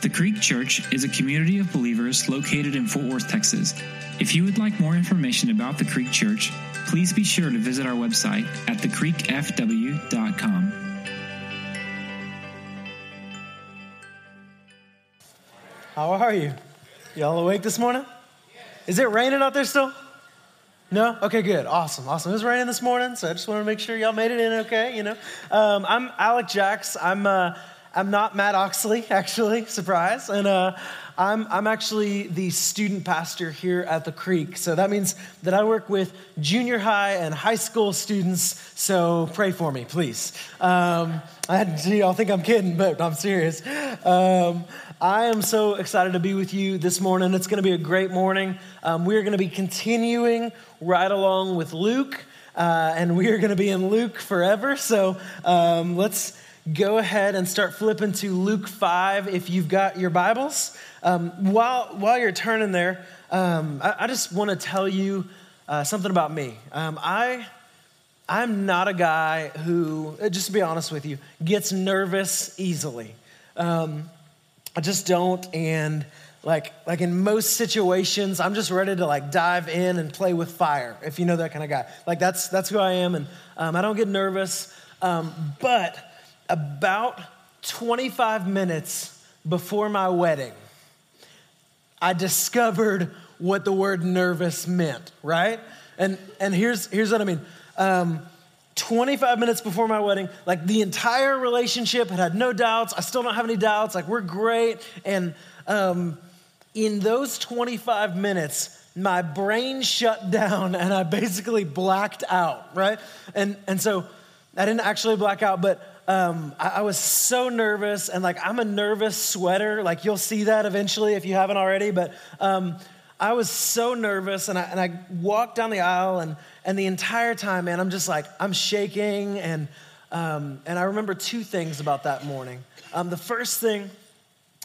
The Creek Church is a community of believers located in Fort Worth, Texas. If you would like more information about The Creek Church, please be sure to visit our website at thecreekfw.com. How are you? Y'all awake this morning? Is it raining out there still? No? Okay, good. Awesome. It was raining this morning, so I just wanted to make sure y'all made it in okay, you know. I'm Alec Jax. I'm not Matt Oxley, actually. Surprise. And I'm actually the student pastor here at The Creek. So that means that I work with junior high and high school students. So pray for me, please. Y'all think I'm kidding, but I'm serious. I am so excited to be with you this morning. It's going to be a great morning. We're going to be continuing right along with Luke, and we are going to be in Luke forever. So let's go ahead and start flipping to Luke 5 if you've got your Bibles. While you're turning there, I just want to tell you something about me. I'm not a guy who, just to be honest with you, gets nervous easily. I just don't, and like in most situations, I'm just ready to dive in and play with fire, if you know that kind of guy. That's who I am, and I don't get nervous. But about 25 minutes before my wedding, I discovered what the word nervous meant, right? And here's what I mean. 25 minutes before my wedding, the entire relationship had no doubts. I still don't have any doubts. We're great. And in those 25 minutes, my brain shut down and I basically blacked out, right? And so I didn't actually black out, but I was so nervous. And I'm a nervous sweater. You'll see that eventually if you haven't already. But I was so nervous, and I walked down the aisle, and the entire time, man, I'm just I'm shaking, and I remember two things about that morning. The first thing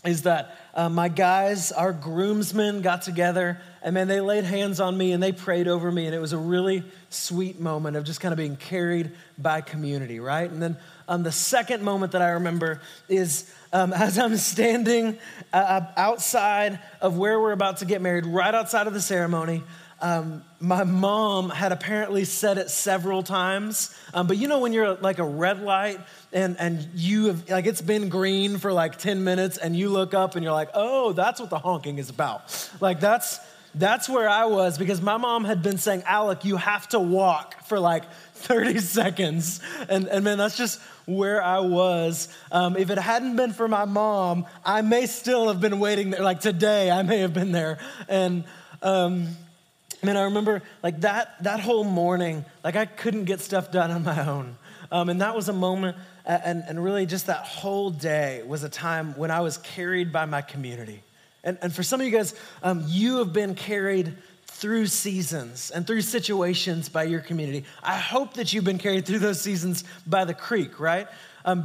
is that my guys, our groomsmen, got together, and man, they laid hands on me, and they prayed over me, and it was a really sweet moment of just kind of being carried by community, right? And then the second moment that I remember is as I'm standing outside of where we're about to get married, right outside of the ceremony, my mom had apparently said it several times, but you know when you're a red light and you have, it's been green for 10 minutes and you look up and you're oh, that's what the honking is about. That's where I was, because my mom had been saying, Alec, you have to walk for 30 seconds. And man, that's just where I was. If it hadn't been for my mom, I may still have been waiting there. Today, I may have been there. And man, I remember that whole morning, I couldn't get stuff done on my own. And that was a moment, and really just that whole day was a time when I was carried by my community. And for some of you guys, you have been carried through seasons and through situations by your community. I hope that you've been carried through those seasons by The Creek, right?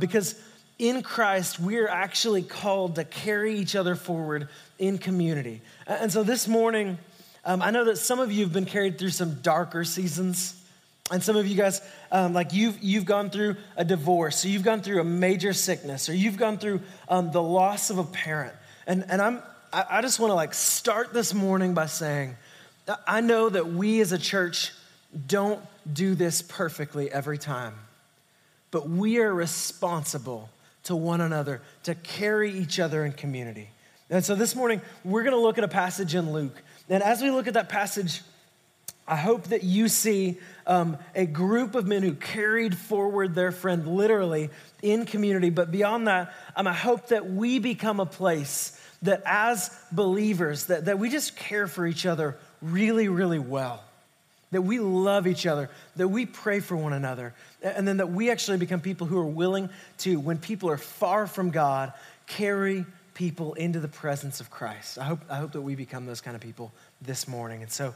Because in Christ, we're actually called to carry each other forward in community. And so this morning, I know that some of you have been carried through some darker seasons. And some of you guys, you've gone through a divorce, or you've gone through a major sickness, or you've gone through the loss of a parent. And I just want to start this morning by saying, I know that we as a church don't do this perfectly every time, but we are responsible to one another to carry each other in community. And so this morning, we're going to look at a passage in Luke. And as we look at that passage, I hope that you see a group of men who carried forward their friend literally in community. But beyond that, I hope that we become a place that as believers, that we just care for each other really, really well, that we love each other, that we pray for one another, and then that we actually become people who are willing to, when people are far from God, carry people into the presence of Christ. I hope that we become those kind of people this morning. And so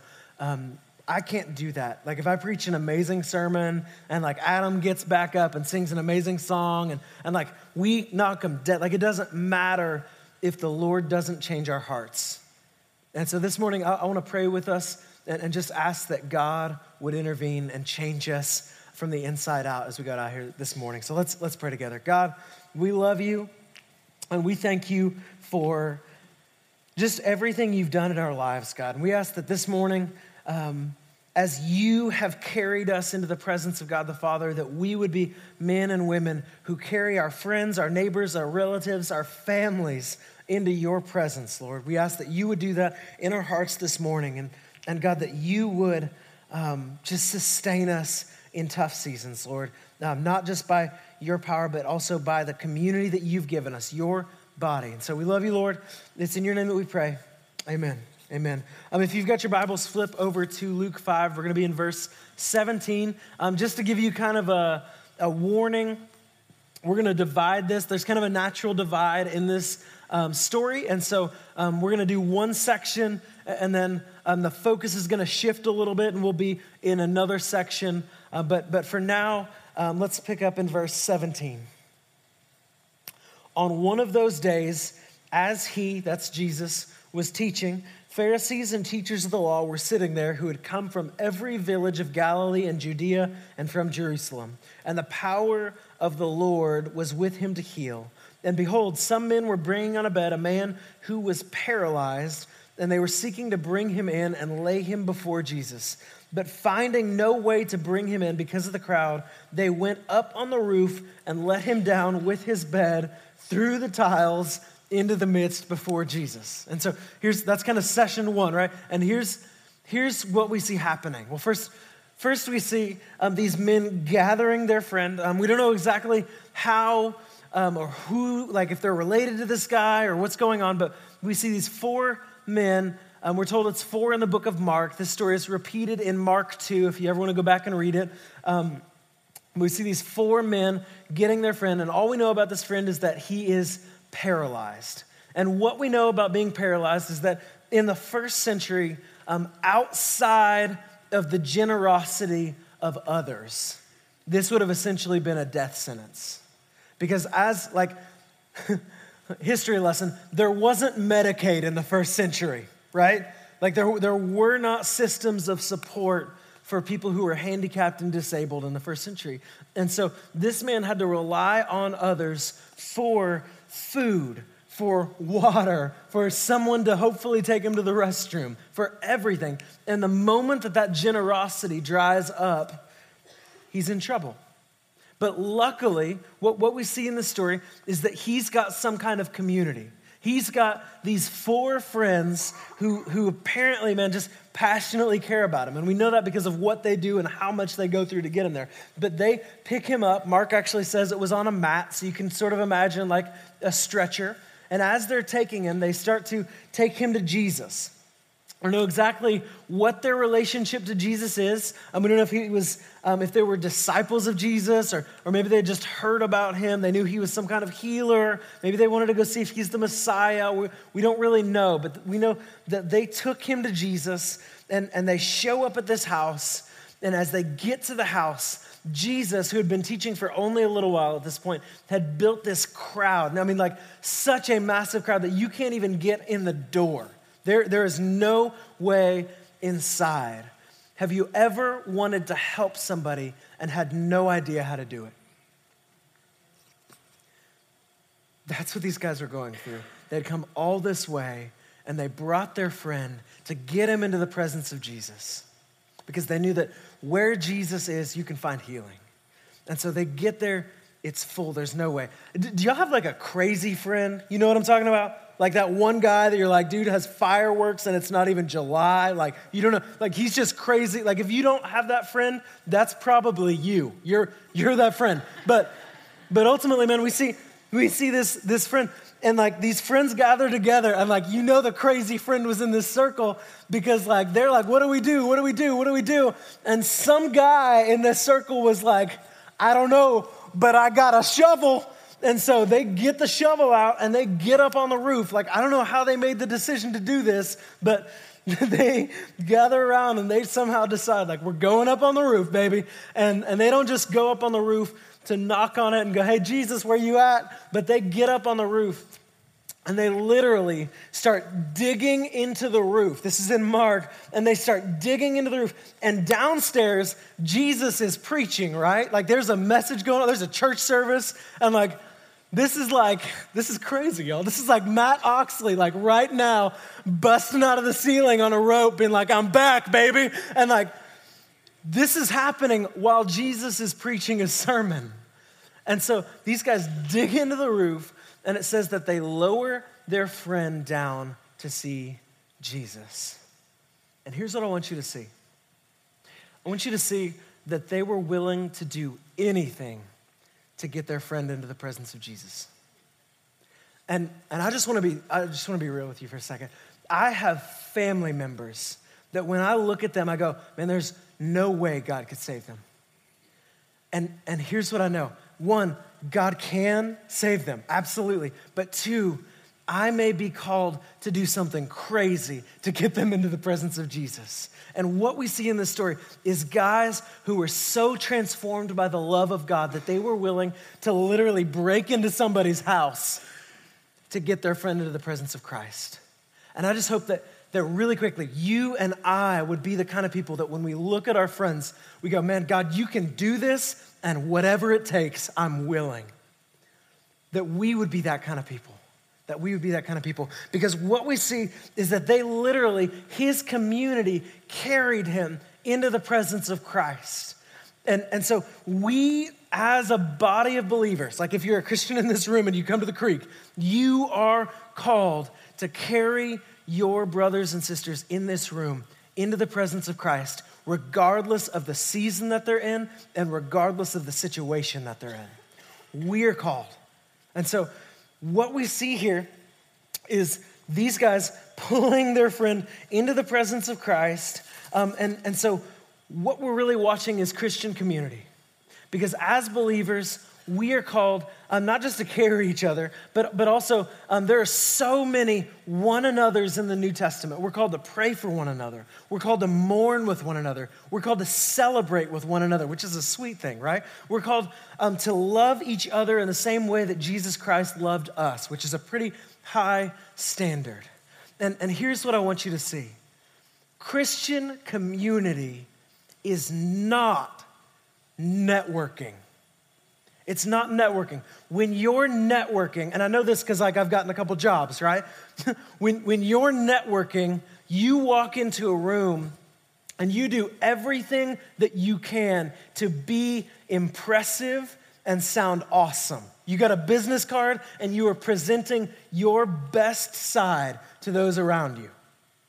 I can't do that. If I preach an amazing sermon and Adam gets back up and sings an amazing song and we knock him dead, it doesn't matter if the Lord doesn't change our hearts. And so this morning, I want to pray with us and just ask that God would intervene and change us from the inside out as we got out here this morning. So let's pray together. God, we love you. And we thank you for just everything you've done in our lives, God. And we ask that this morning, as you have carried us into the presence of God the Father, that we would be men and women who carry our friends, our neighbors, our relatives, our families into your presence, Lord. We ask that you would do that in our hearts this morning. And God, that you would just sustain us in tough seasons, Lord, not just by your power, but also by the community that you've given us, your body. And so we love you, Lord. It's in your name that we pray. Amen. Amen. If you've got your Bibles, flip over to Luke 5. We're going to be in verse 17. Just to give you kind of a warning, we're going to divide this. There's kind of a natural divide in this story. And so we're going to do one section, and then the focus is going to shift a little bit, and we'll be in another section. But for now, let's pick up in verse 17. On one of those days, as he, that's Jesus, was teaching, Pharisees and teachers of the law were sitting there who had come from every village of Galilee and Judea and from Jerusalem. And the power of the Lord was with him to heal. And behold, some men were bringing on a bed a man who was paralyzed, and they were seeking to bring him in and lay him before Jesus. But finding no way to bring him in because of the crowd, they went up on the roof and let him down with his bed through the tiles into the midst before Jesus. And so that's kind of session one, right? And here's what we see happening. Well, first we see these men gathering their friend. We don't know exactly how or who, like if they're related to this guy or what's going on, but we see these four men. We're told it's four in the book of Mark. This story is repeated in Mark 2, if you ever want to go back and read it. We see these four men getting their friend, and all we know about this friend is that he is paralyzed. And what we know about being paralyzed is that in the first century, outside of the generosity of others, this would have essentially been a death sentence. Because history lesson, there wasn't Medicaid in the first century, right? Like there were not systems of support for people who were handicapped and disabled in the first century. And so this man had to rely on others for food, for water, for someone to hopefully take him to the restroom, for everything. And the moment that generosity dries up, he's in trouble. But luckily, what we see in the story is that he's got some kind of community. He's got these four friends who apparently, man, just passionately care about him. And we know that because of what they do and how much they go through to get him there. But they pick him up. Mark actually says it was on a mat, so you can sort of imagine like a stretcher. And as they're taking him, they start to take him to Jesus. We don't know exactly what their relationship to Jesus is. We don't know if he was, if they were disciples of Jesus, or maybe they just heard about him. They knew he was some kind of healer. Maybe they wanted to go see if he's the Messiah. We don't really know, but we know that they took him to Jesus, and they show up at this house. And as they get to the house, Jesus, who had been teaching for only a little while at this point, had built this crowd. And I mean, like such a massive crowd that you can't even get in the door. There is no way inside. Have you ever wanted to help somebody and had no idea how to do it? That's what these guys were going through. They'd come all this way, and they brought their friend to get him into the presence of Jesus because they knew that where Jesus is, you can find healing. And so they get there, it's full, there's no way. Do y'all have like a crazy friend? You know what I'm talking about? Like that one guy that you're like, dude, has fireworks and it's not even July. Like, you don't know, like he's just crazy. Like if you don't have that friend, that's probably you. You're that friend. But ultimately, man, we see this friend, and like these friends gather together, and like, you know, the crazy friend was in this circle because like, they're like, what do we do? And some guy in this circle was like, I don't know, but I got a shovel. And so they get the shovel out and they get up on the roof. Like, I don't know how they made the decision to do this, but they gather around and they somehow decide, like, we're going up on the roof, baby. And they don't just go up on the roof to knock on it and go, hey, Jesus, where you at? But they get up on the roof and they literally start digging into the roof. This is in Mark. And they start digging into the roof. And downstairs, Jesus is preaching, right? Like, there's a message going on. There's a church service. And like, This is crazy, y'all. This is like Matt Oxley, like right now, busting out of the ceiling on a rope, being like, I'm back, baby. And like, this is happening while Jesus is preaching a sermon. And so these guys dig into the roof, and it says that they lower their friend down to see Jesus. And here's what I want you to see. I want you to see that they were willing to do anything to get their friend into the presence of Jesus. And I just want to be real with you for a second. I have family members that when I look at them, I go, man, there's no way God could save them. And here's what I know. One, God can save them, absolutely. But two, I may be called to do something crazy to get them into the presence of Jesus. And what we see in this story is guys who were so transformed by the love of God that they were willing to literally break into somebody's house to get their friend into the presence of Christ. And I just hope that really quickly, you and I would be the kind of people that when we look at our friends, we go, man, God, you can do this, and whatever it takes, I'm willing. That we would be that kind of people. That we would be that kind of people. Because what we see is that they literally, his community carried him into the presence of Christ. And so we as a body of believers, like if you're a Christian in this room and you come to the Creek, you are called to carry your brothers and sisters in this room into the presence of Christ, regardless of the season that they're in and regardless of the situation that they're in. We're called. And so what we see here is these guys pulling their friend into the presence of Christ. And so what we're really watching is Christian community. Because as believers, we are called not just to carry each other, but also there are so many one another's in the New Testament. We're called to pray for one another. We're called to mourn with one another. We're called to celebrate with one another, which is a sweet thing, right? We're called to love each other in the same way that Jesus Christ loved us, which is a pretty high standard. And here's what I want you to see. Christian community is not networking. It's not networking. When you're networking, and I know this because like I've gotten a couple jobs, right? When you're networking, you walk into a room and you do everything that you can to be impressive and sound awesome. You got a business card and you are presenting your best side to those around you.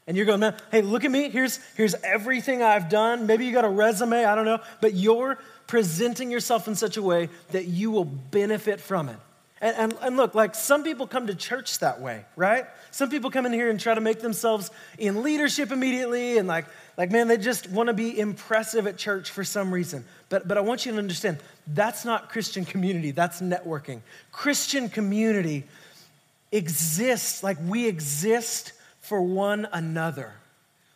And you're going, hey, look at me. Here's everything I've done. Maybe you got a resume, I don't know. But you're presenting yourself in such a way that you will benefit from it. And look, like some people come to church that way, right? Some people come in here and try to make themselves in leadership immediately. And like man, they just want to be impressive at church for some reason. But I want you to understand, that's not Christian community. That's networking. Christian community exists, like we exist for one another.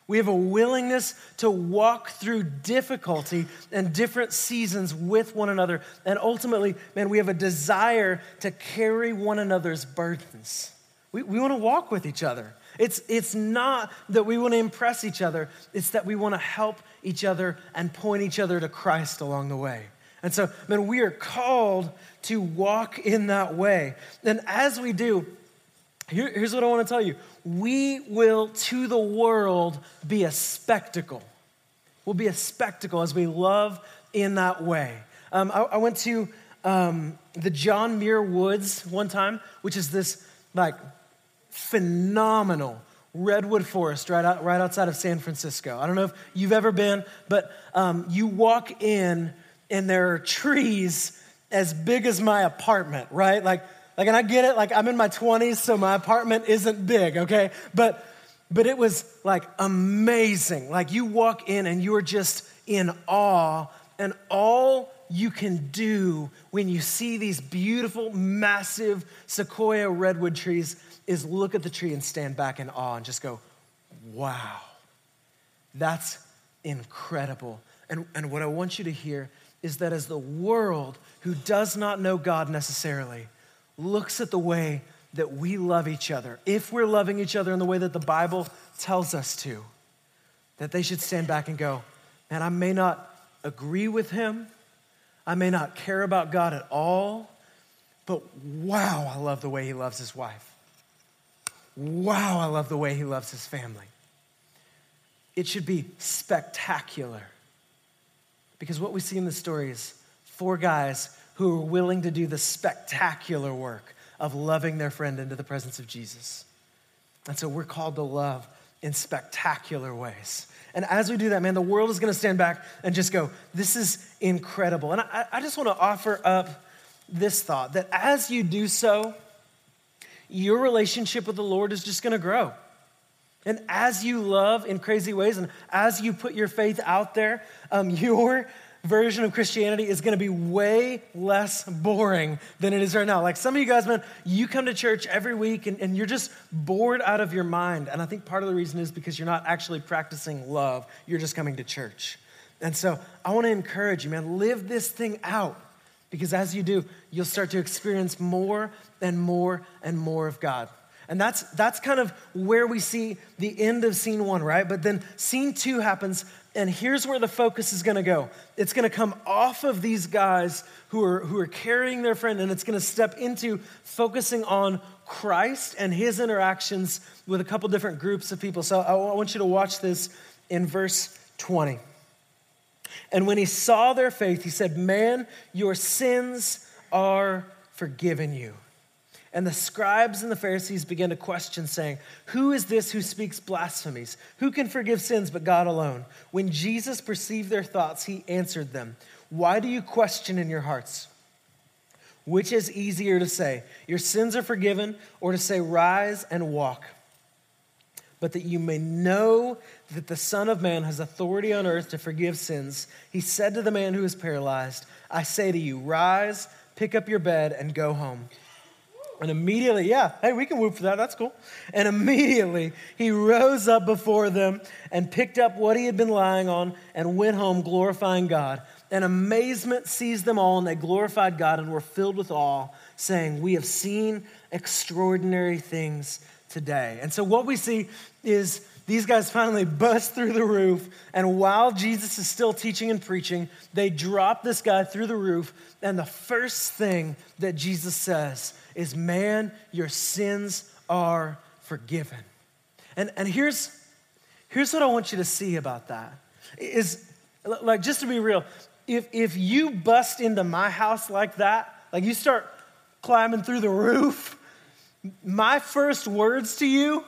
We have a willingness to walk through difficulty and different seasons with one another. And ultimately, man, we have a desire to carry one another's burdens. We want to walk with each other. It's not that we want to impress each other. It's that we want to help each other and point each other to Christ along the way. And so, man, we are called to walk in that way. And as we do, here's what I want to tell you. We will, to the world, be a spectacle. We'll be a spectacle as we love in that way. I went to the John Muir Woods one time, which is this like phenomenal redwood forest right outside of San Francisco. I don't know if you've ever been, but you walk in and there are trees as big as my apartment, right? Like, and I get it, like I'm in my 20s, so my apartment isn't big, okay? But it was like amazing. Like you walk in and you're just in awe, and all you can do when you see these beautiful, massive sequoia redwood trees is look at the tree and stand back in awe and just go, wow, that's incredible. And what I want you to hear is that as the world who does not know God necessarily looks at the way that we love each other, if we're loving each other in the way that the Bible tells us to, that they should stand back and go, man, I may not agree with him. I may not care about God at all, But wow, I love the way he loves his wife. Wow, I love the way he loves his family. It should be spectacular. Because what we see in the story is four guys who are willing to do the spectacular work of loving their friend into the presence of Jesus. And so we're called to love in spectacular ways. And as we do that, man, the world is gonna stand back and just go, this is incredible. And I just wanna offer up this thought, that as you do so, your relationship with the Lord is just gonna grow. And as you love in crazy ways, and as you put your faith out there, your version of Christianity is gonna be way less boring than it is right now. Like some of you guys, man, you come to church every week and you're just bored out of your mind. And I think part of the reason is because you're not actually practicing love. You're just coming to church. And so I wanna encourage you, man, live this thing out. Because as you do, you'll start to experience more and more and more of God. And that's kind of where we see the end of scene one, right? But then scene two happens, and here's where the focus is gonna go. It's gonna come off of these guys who are carrying their friend, and it's gonna step into focusing on Christ and his interactions with a couple different groups of people. So I want you to watch this in verse 20. And when he saw their faith, he said, "Man, your sins are forgiven you." And the scribes and the Pharisees began to question, saying, "Who is this who speaks blasphemies? Who can forgive sins but God alone?" When Jesus perceived their thoughts, he answered them, "Why do you question in your hearts? Which is easier to say, 'Your sins are forgiven,' or to say, 'Rise and walk'? But that you may know that the Son of Man has authority on earth to forgive sins." He said to the man who was paralyzed, "I say to you, rise, pick up your bed, and go home." And immediately, yeah, hey, we can whoop for that, that's cool. And immediately he rose up before them and picked up what he had been lying on and went home glorifying God. And amazement seized them all, and they glorified God and were filled with awe, saying, "We have seen extraordinary things today." And so what we see is these guys finally bust through the roof, and while Jesus is still teaching and preaching, they drop this guy through the roof, and the first thing that Jesus says is, "Man, your sins are forgiven." And here's what I want you to see about that. Is, like, just to be real, if you bust into my house like that, like you start climbing through the roof, my first words to you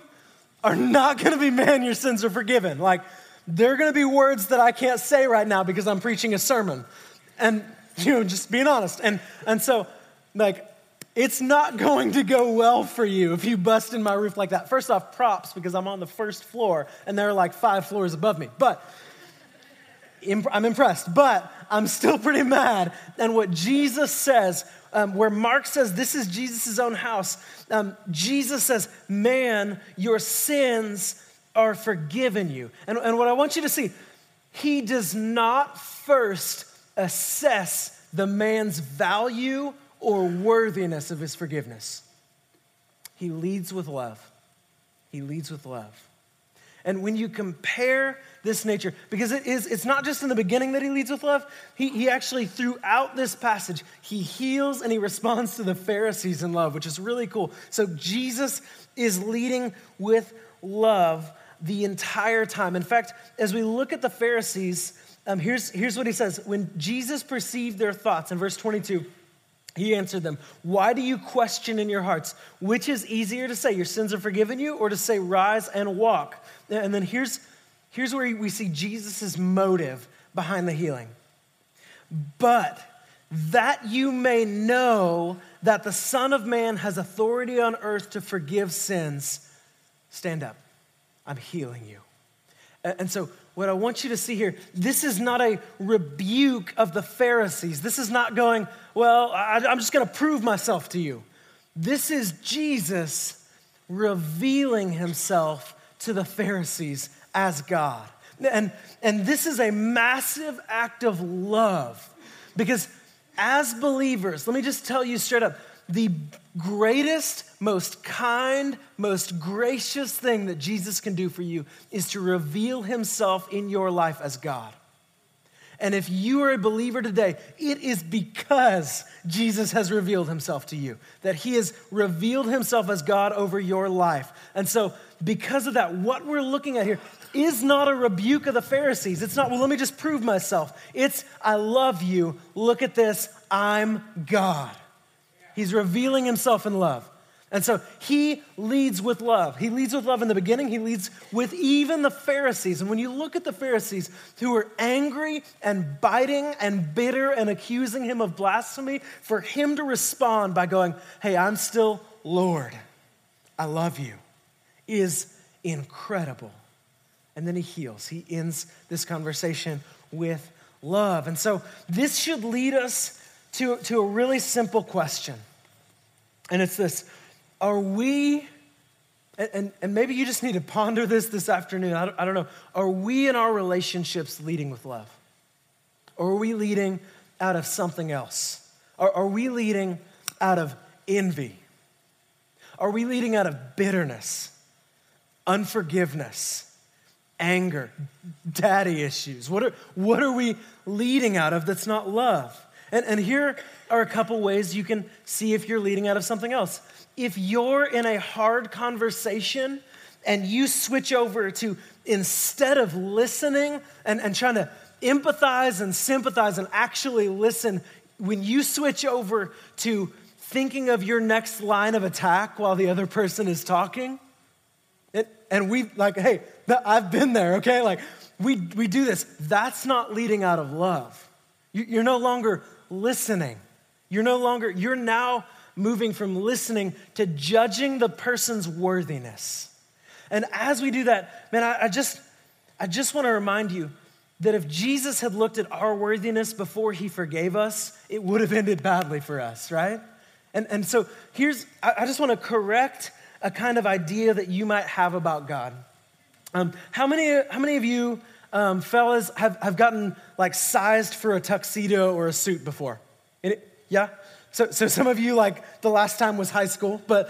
are not gonna be, "Man, your sins are forgiven." Like, they're gonna be words that I can't say right now because I'm preaching a sermon. And, you know, just being honest. And so, like, it's not going to go well for you if you bust in my roof like that. First off, props, because I'm on the first floor and they're like 5 floors above me. But I'm impressed, but I'm still pretty mad. And what Jesus says, where Mark says this is Jesus' own house, Jesus says, "Man, your sins are forgiven you." And what I want you to see, he does not first assess the man's value or worthiness of his forgiveness. He leads with love. He leads with love. And when you compare this nature, because it's not just in the beginning that he leads with love, he actually throughout this passage, he heals and he responds to the Pharisees in love, which is really cool. So Jesus is leading with love the entire time. In fact, as we look at the Pharisees, here's what he says. When Jesus perceived their thoughts, in verse 22, he answered them, "Why do you question in your hearts? Which is easier to say, 'Your sins are forgiven you,' or to say, 'Rise and walk'?" And then here's where we see Jesus' motive behind the healing. "But that you may know that the Son of Man has authority on earth to forgive sins, stand up, I'm healing you." And so what I want you to see here, this is not a rebuke of the Pharisees. This is not going, "Well, I'm just gonna prove myself to you." This is Jesus revealing himself to the Pharisees as God. And this is a massive act of love, because as believers, let me just tell you straight up, the greatest, most kind, most gracious thing that Jesus can do for you is to reveal himself in your life as God. And if you are a believer today, it is because Jesus has revealed himself to you, that he has revealed himself as God over your life. And so because of that, what we're looking at here is not a rebuke of the Pharisees. It's not, well, let me just prove myself. It's, I love you. Look at this. I'm God. He's revealing himself in love. And so he leads with love. He leads with love in the beginning. He leads with even the Pharisees. And when you look at the Pharisees who are angry and biting and bitter and accusing him of blasphemy, for him to respond by going, hey, I'm still Lord. I love you, is incredible. And then he heals. He ends this conversation with love. And so this should lead us to a really simple question. And it's this. Are we, and maybe you just need to ponder this afternoon, I don't know. Are we in our relationships leading with love? Or are we leading out of something else? Are we leading out of envy? Are we leading out of bitterness, unforgiveness, anger, daddy issues? What are we leading out of that's not love? And here are a couple ways you can see if you're leading out of something else. If you're in a hard conversation and you switch over to, instead of listening and trying to empathize and sympathize and actually listen, when you switch over to thinking of your next line of attack while the other person is talking, and we like, hey, I've been there, okay? Like we do this. That's not leading out of love. You're no longer listening. You're now moving from listening to judging the person's worthiness. And as we do that, man, I just want to remind you that if Jesus had looked at our worthiness before he forgave us, it would have ended badly for us, right? And so I just want to correct a kind of idea that you might have about God. How many of you fellas have gotten like sized for a tuxedo or a suit before? Yeah? So some of you, like, the last time was high school, but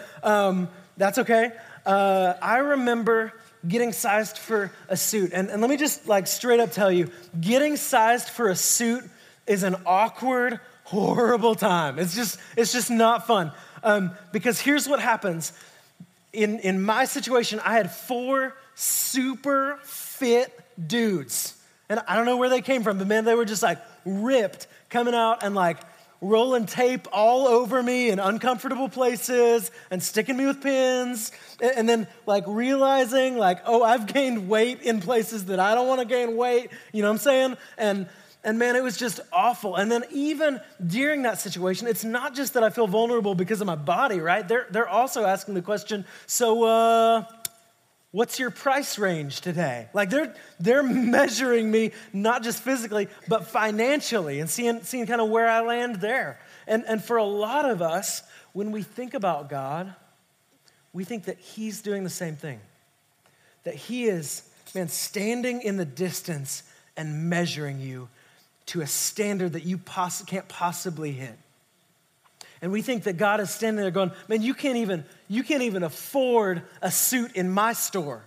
that's okay. I remember getting sized for a suit. And let me just, like, straight up tell you, getting sized for a suit is an awkward, horrible time. It's just not fun. Because here's what happens. In my situation, I had 4 super fit dudes. And I don't know where they came from, but man, they were just, like, ripped, coming out and, like, rolling tape all over me in uncomfortable places and sticking me with pins, and then like realizing like, oh, I've gained weight in places that I don't want to gain weight, you know what I'm saying? And man, it was just awful. And then even during that situation, it's not just that I feel vulnerable because of my body, right? They're also asking the question, so what's your price range today? Like they're measuring me not just physically, but financially and seeing kind of where I land there. And for a lot of us, when we think about God, we think that he's doing the same thing. That he is, man, standing in the distance and measuring you to a standard that you can't possibly hit. And we think that God is standing there going, man, you can't even afford a suit in my store.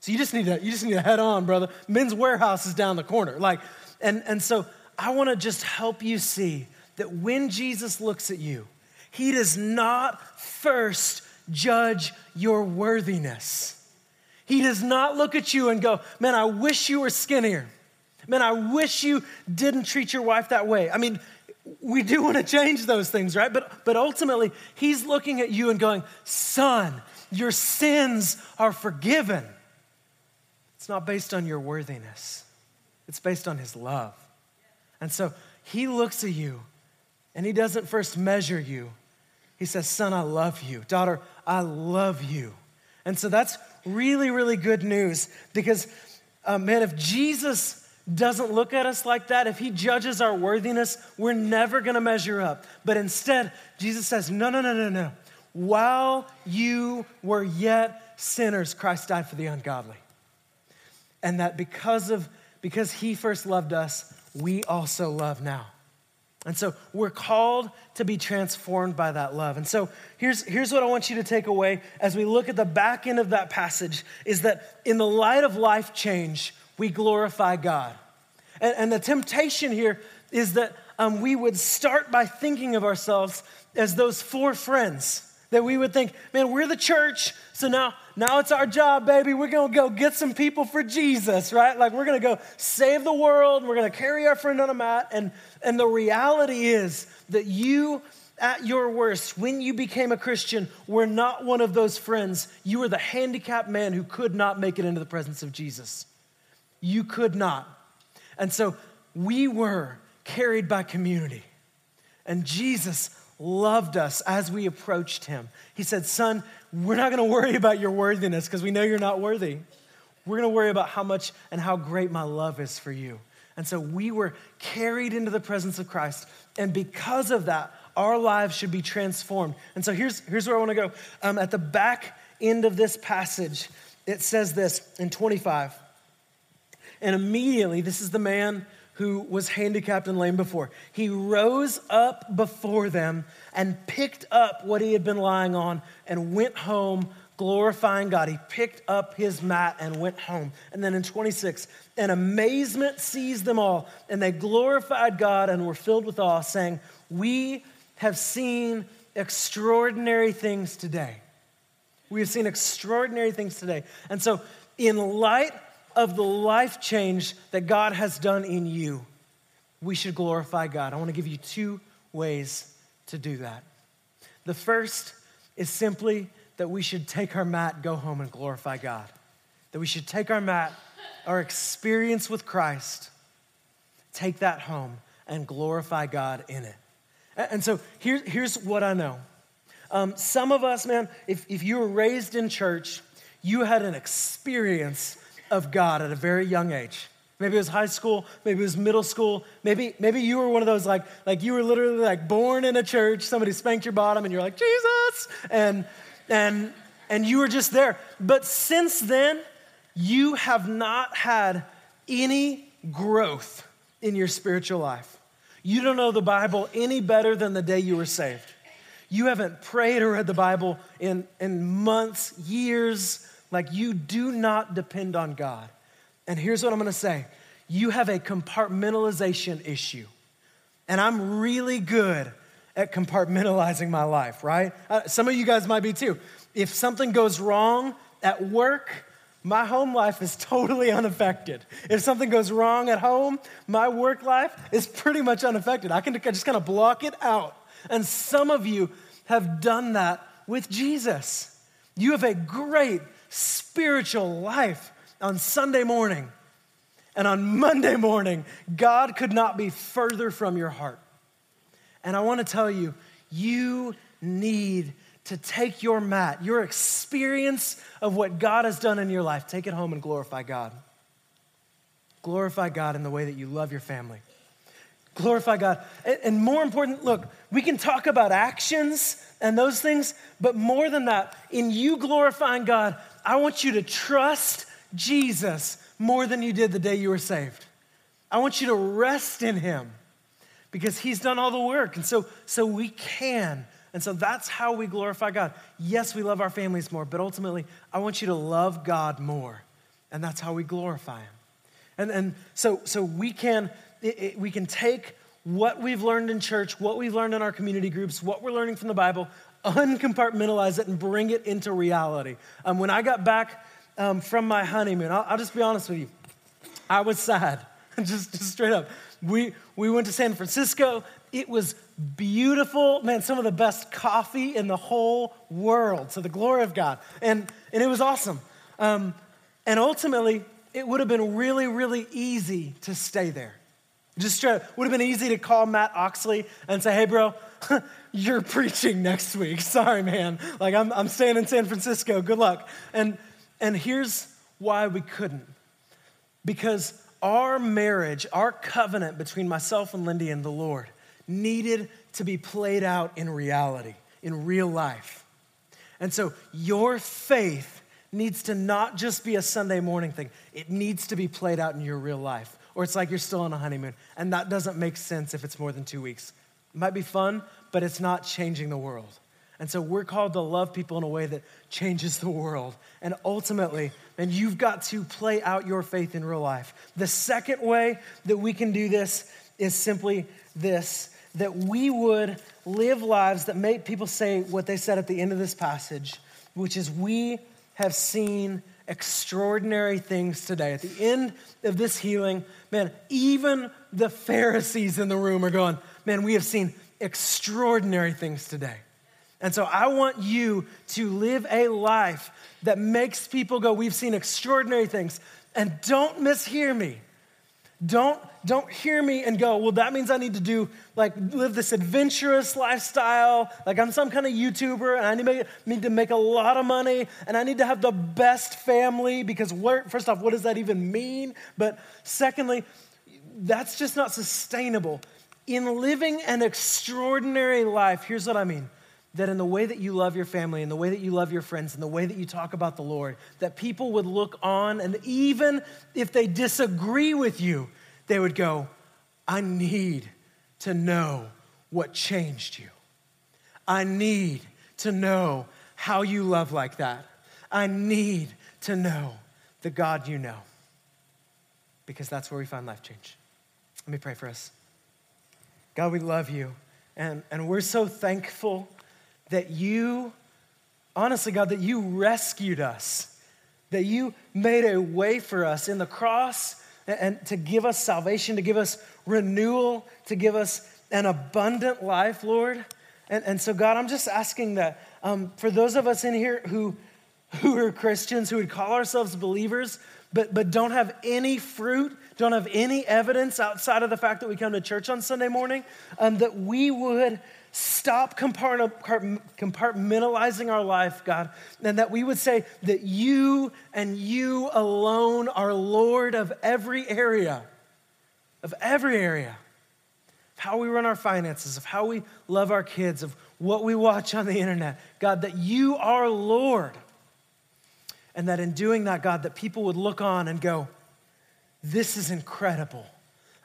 So you just need to head on, brother. Men's Warehouse is down the corner. Like, and so I want to just help you see that when Jesus looks at you, he does not first judge your worthiness. He does not look at you and go, man, I wish you were skinnier. Man, I wish you didn't treat your wife that way. I mean, we do want to change those things, right? But ultimately, he's looking at you and going, son, your sins are forgiven. It's not based on your worthiness. It's based on his love. And so he looks at you and he doesn't first measure you. He says, son, I love you. Daughter, I love you. And so that's really, really good news because, man, if Jesus doesn't look at us like that, if he judges our worthiness, we're never gonna measure up. But instead, Jesus says, no. While you were yet sinners, Christ died for the ungodly. And that because he first loved us, we also love now. And so we're called to be transformed by that love. And so here's what I want you to take away as we look at the back end of that passage, is that in the light of life change, we glorify God. And the temptation here is that we would start by thinking of ourselves as those four friends, that we would think, man, we're the church, so now it's our job, baby. We're going to go get some people for Jesus, right? Like, we're going to go save the world. We're going to carry our friend on a mat. And the reality is that you, at your worst, when you became a Christian, were not one of those friends. You were the handicapped man who could not make it into the presence of Jesus. You could not. And so we were carried by community. And Jesus loved us as we approached him. He said, son, we're not going to worry about your worthiness because we know you're not worthy. We're going to worry about how much and how great my love is for you. And so we were carried into the presence of Christ. And because of that, our lives should be transformed. And so here's where I want to go. At the back end of this passage, it says this in 25. And immediately, this is the man who was handicapped and lame before. He rose up before them and picked up what he had been lying on and went home glorifying God. He picked up his mat and went home. And then in 26, and amazement seized them all, and they glorified God and were filled with awe, saying, we have seen extraordinary things today. We have seen extraordinary things today. And so in light of the life change that God has done in you, we should glorify God. I want to give you two ways to do that. The first is simply that we should take our mat, go home, and glorify God. That we should take our mat, our experience with Christ, take that home and glorify God in it. And so here's what I know. Some of us, man, if you were raised in church, you had an experience of God at a very young age. Maybe it was high school, maybe it was middle school, maybe you were one of those like you were literally like born in a church, somebody spanked your bottom and you're like, Jesus, and you were just there. But since then, you have not had any growth in your spiritual life. You don't know the Bible any better than the day you were saved. You haven't prayed or read the Bible in months, years. Like, you do not depend on God. And here's what I'm going to say. You have a compartmentalization issue. And I'm really good at compartmentalizing my life, right? Some of you guys might be too. If something goes wrong at work, my home life is totally unaffected. If something goes wrong at home, my work life is pretty much unaffected. I just kind of block it out. And some of you have done that with Jesus. You have a great spiritual life on Sunday morning, and on Monday morning, God could not be further from your heart. And I want to tell you, you need to take your mat, your experience of what God has done in your life, take it home and glorify God. Glorify God in the way that you love your family. Glorify God. And more important, look, we can talk about actions and those things, but more than that, in you glorifying God, I want you to trust Jesus more than you did the day you were saved. I want you to rest in him because he's done all the work. And so we can. And so that's how we glorify God. Yes, we love our families more, but ultimately, I want you to love God more. And that's how we glorify him. And so we can take what we've learned in church, what we've learned in our community groups, what we're learning from the Bible, uncompartmentalize it and bring it into reality. When I got back from my honeymoon, I'll just be honest with you, I was sad, just straight up. We went to San Francisco. It was beautiful, man, some of the best coffee in the whole world, to the glory of God, and it was awesome. And ultimately, it would have been really, really easy to stay there. Just straight up, would have been easy to call Matt Oxley and say, hey, bro, you're preaching next week. Sorry, man. Like, I'm staying in San Francisco. Good luck. And here's why we couldn't. Because our marriage, our covenant between myself and Lindy and the Lord needed to be played out in reality, in real life. And so your faith needs to not just be a Sunday morning thing. It needs to be played out in your real life. Or it's like you're still on a honeymoon, and that doesn't make sense if it's more than 2 weeks. It might be fun, but it's not changing the world. And so we're called to love people in a way that changes the world. And ultimately, man, you've got to play out your faith in real life. The second way that we can do this is simply this, that we would live lives that make people say what they said at the end of this passage, which is we have seen extraordinary things today. At the end of this healing, man, even the Pharisees in the room are going, man, we have seen extraordinary things today. And so I want you to live a life that makes people go, we've seen extraordinary things. And don't mishear me. Don't hear me and go, well, that means I need to do, like, live this adventurous lifestyle. Like, I'm some kind of YouTuber, and I need to make a lot of money, and I need to have the best family, because first off, what does that even mean? But secondly, that's just not sustainable. In living an extraordinary life, here's what I mean, that in the way that you love your family, in the way that you love your friends, in the way that you talk about the Lord, that people would look on, and even if they disagree with you, they would go, I need to know what changed you. I need to know how you love like that. I need to know the God you know, because that's where we find life change. Let me pray for us. God, we love you, and we're so thankful that you, honestly, God, that you rescued us, that you made a way for us in the cross, and to give us salvation, to give us renewal, to give us an abundant life, Lord. And so, God, I'm just asking that for those of us in here who are Christians, who would call ourselves believers, but don't have any fruit, don't have any evidence outside of the fact that we come to church on Sunday morning, that we would stop compartmentalizing our life, God, and that we would say that you and you alone are Lord of every area, of how we run our finances, of how we love our kids, of what we watch on the internet. God, that you are Lord, and that in doing that, God, that people would look on and go, this is incredible.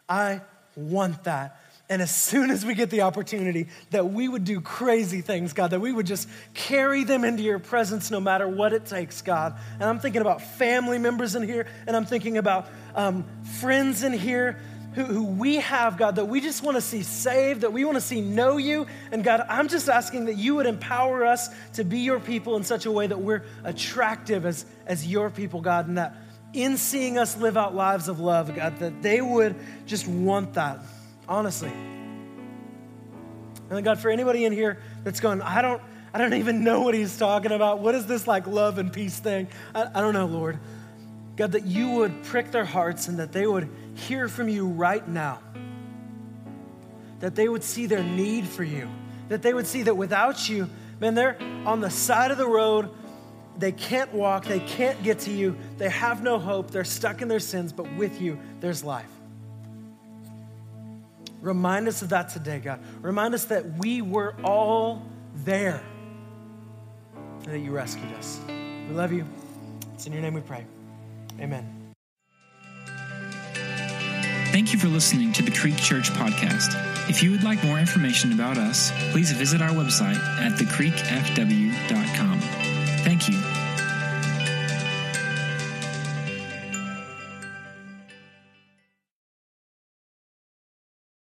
I want that. And as soon as we get the opportunity, that we would do crazy things, God, that we would just carry them into your presence no matter what it takes, God. And I'm thinking about family members in here, and I'm thinking about friends in here who we have, God, that we just want to see saved, that we want to see know you. And God, I'm just asking that you would empower us to be your people in such a way that we're attractive as your people, God, and that in seeing us live out lives of love, God, that they would just want that. Honestly. And then God, for anybody in here that's going, I don't even know what he's talking about. What is this like love and peace thing? I don't know, Lord. God, that you would prick their hearts and that they would hear from you right now. That they would see their need for you. That they would see that without you, man, they're on the side of the road. They can't walk. They can't get to you. They have no hope. They're stuck in their sins, but with you, there's life. Remind us of that today, God. Remind us that we were all there and that you rescued us. We love you. It's in your name we pray. Amen. Thank you for listening to the Creek Church podcast. If you would like more information about us, please visit our website at thecreekfw.com.